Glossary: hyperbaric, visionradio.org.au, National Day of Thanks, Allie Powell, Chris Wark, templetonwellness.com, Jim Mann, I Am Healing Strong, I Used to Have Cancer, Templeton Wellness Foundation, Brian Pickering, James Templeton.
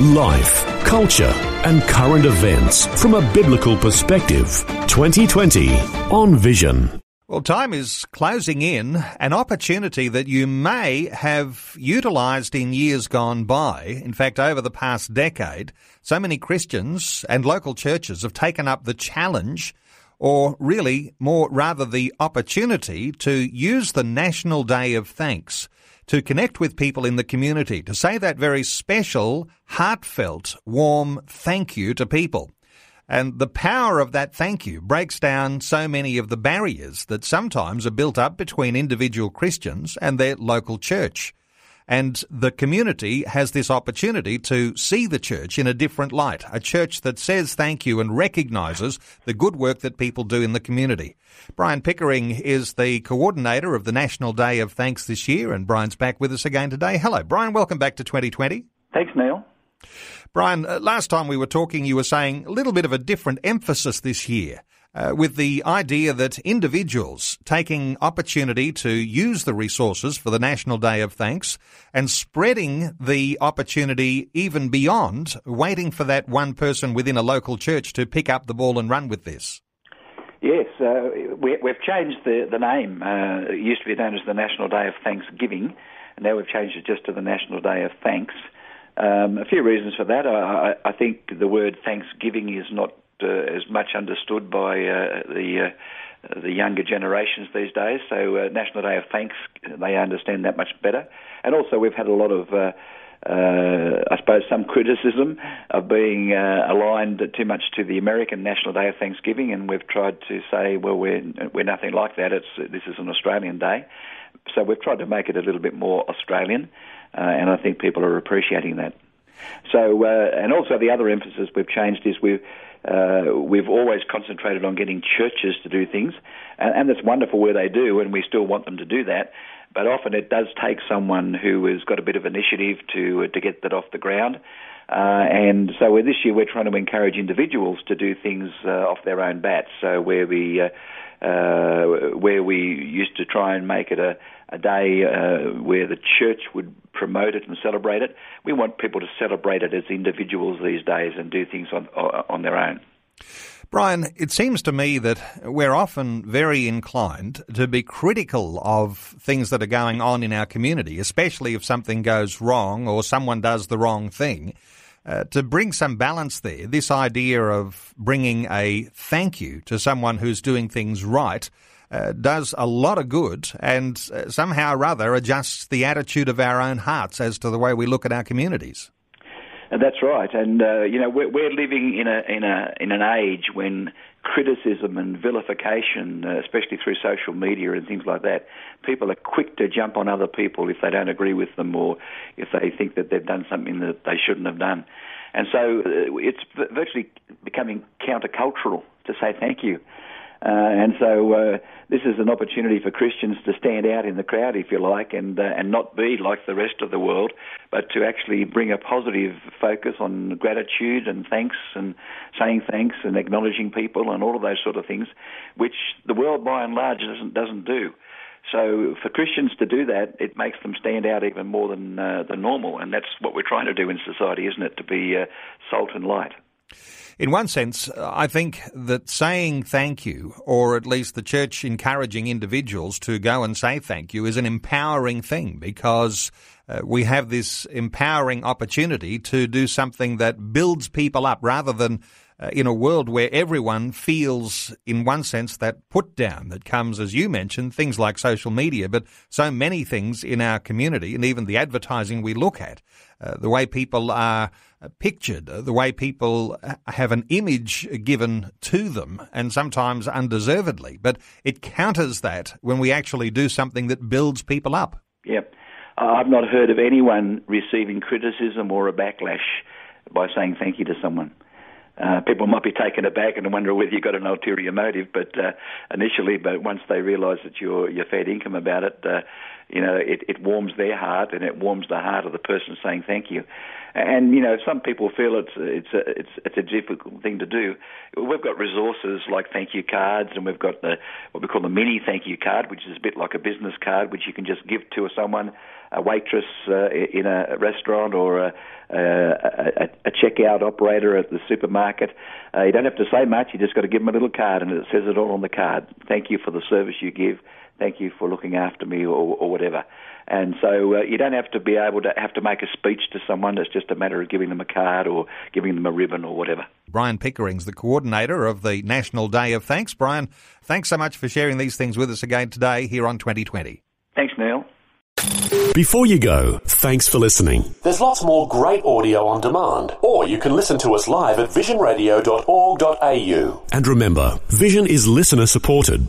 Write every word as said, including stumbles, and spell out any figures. Life, culture and current events from a biblical perspective. twenty twenty on Vision. Well, time is closing in. An opportunity that you may have utilised in years gone by. In fact, over the past decade, so many Christians and local churches have taken up the challenge, or really more rather the opportunity, to use the National Day of Thanks to connect with people in the community, to say that very special, heartfelt, warm thank you to people. And the power of that thank you breaks down so many of the barriers that sometimes are built up between individual Christians and their local church. And the community has this opportunity to see the church in a different light, a church that says thank you and recognises the good work that people do in the community. Brian Pickering is the coordinator of the National Day of Thanks this year, and Brian's back with us again today. Hello, Brian. Welcome back to twenty twenty. Thanks, Neil. Brian, last time we were talking, you were saying a little bit of a different emphasis this year, uh, with the idea that individuals taking opportunity to use the resources for the National Day of Thanks and spreading the opportunity even beyond waiting for that one person within a local church to pick up the ball and run with this. Yes, uh, we, we've changed the, the name. Uh, it used to be known as the National Day of Thanksgiving, and now we've changed it just to the National Day of Thanks. Um, a few reasons for that. I, I think the word Thanksgiving is not uh, as much understood by uh, the uh, the younger generations these days, so uh, National Day of Thanks, they understand that much better. And also we've had a lot of, uh, uh, I suppose, some criticism of being uh, aligned too much to the American National Day of Thanksgiving, and we've tried to say, well, we're, we're nothing like that. It's this is an Australian day. So we've tried to make it a little bit more Australian, uh, and I think people are appreciating that. So, uh, and also the other emphasis we've changed is we've uh, we've always concentrated on getting churches to do things, and, and that's wonderful where they do, and we still want them to do that. But often it does take someone who has got a bit of initiative to uh, to get that off the ground. Uh, and so this year we're trying to encourage individuals to do things uh, off their own bat. So where we uh, uh, where we used to try and make it a, a day uh, where the church would promote it and celebrate it, we want people to celebrate it as individuals these days and do things on on their own. Brian, it seems to me that we're often very inclined to be critical of things that are going on in our community, especially if something goes wrong or someone does the wrong thing. Uh, to bring some balance there, this idea of bringing a thank you to someone who's doing things right uh, does a lot of good, and uh, somehow or other adjusts the attitude of our own hearts as to the way we look at our communities. That's right, and uh, you know we're, we're living in a in a in an age when criticism and vilification, uh, especially through social media and things like that, people are quick to jump on other people if they don't agree with them or if they think that they've done something that they shouldn't have done, and so uh, it's virtually becoming countercultural to say thank you. Uh, and so uh, this is an opportunity for Christians to stand out in the crowd, if you like, and uh, and not be like the rest of the world, but to actually bring a positive focus on gratitude and thanks and saying thanks and acknowledging people and all of those sort of things, which the world by and large doesn't doesn't do. So for Christians to do that, it makes them stand out even more than uh, than normal, and that's what we're trying to do in society, isn't it? To be uh, salt and light. In one sense, I think that saying thank you, or at least the church encouraging individuals to go and say thank you, is an empowering thing, because uh, we have this empowering opportunity to do something that builds people up rather than uh, in a world where everyone feels, in one sense, that put down that comes, as you mentioned, things like social media, but so many things in our community and even the advertising we look at, uh, the way people are pictured, the way people have an image given to them, and sometimes undeservedly. But it counters that when we actually do something that builds people up. Yeah. I've not heard of anyone receiving criticism or a backlash by saying thank you to someone. Uh, people might be taken aback and wonder whether you've got an ulterior motive, but uh, initially, but once they realise that you're, you're fed income about it, uh, you know, it, it warms their heart and it warms the heart of the person saying thank you. And, you know, some people feel it's it's a, it's, it's a difficult thing to do. We've got resources like thank you cards, and we've got the what we call the mini thank you card, which is a bit like a business card, which you can just give to someone, a waitress uh, in a restaurant or a, a, a checkout operator at the supermarket. Uh, you don't have to say much. You just got to give them a little card, and it says it all on the card. Thank you for the service you give. Thank you for looking after me, or, or whatever. And so uh, you don't have to be able to have to make a speech to someone. It's just a matter of giving them a card or giving them a ribbon or whatever. Brian Pickering's the coordinator of the National Day of Thanks. Brian, thanks so much for sharing these things with us again today here on twenty twenty. Thanks, Neil. Before you go, thanks for listening. There's lots more great audio on demand, or you can listen to us live at vision radio dot org dot a u. And remember, Vision is listener supported.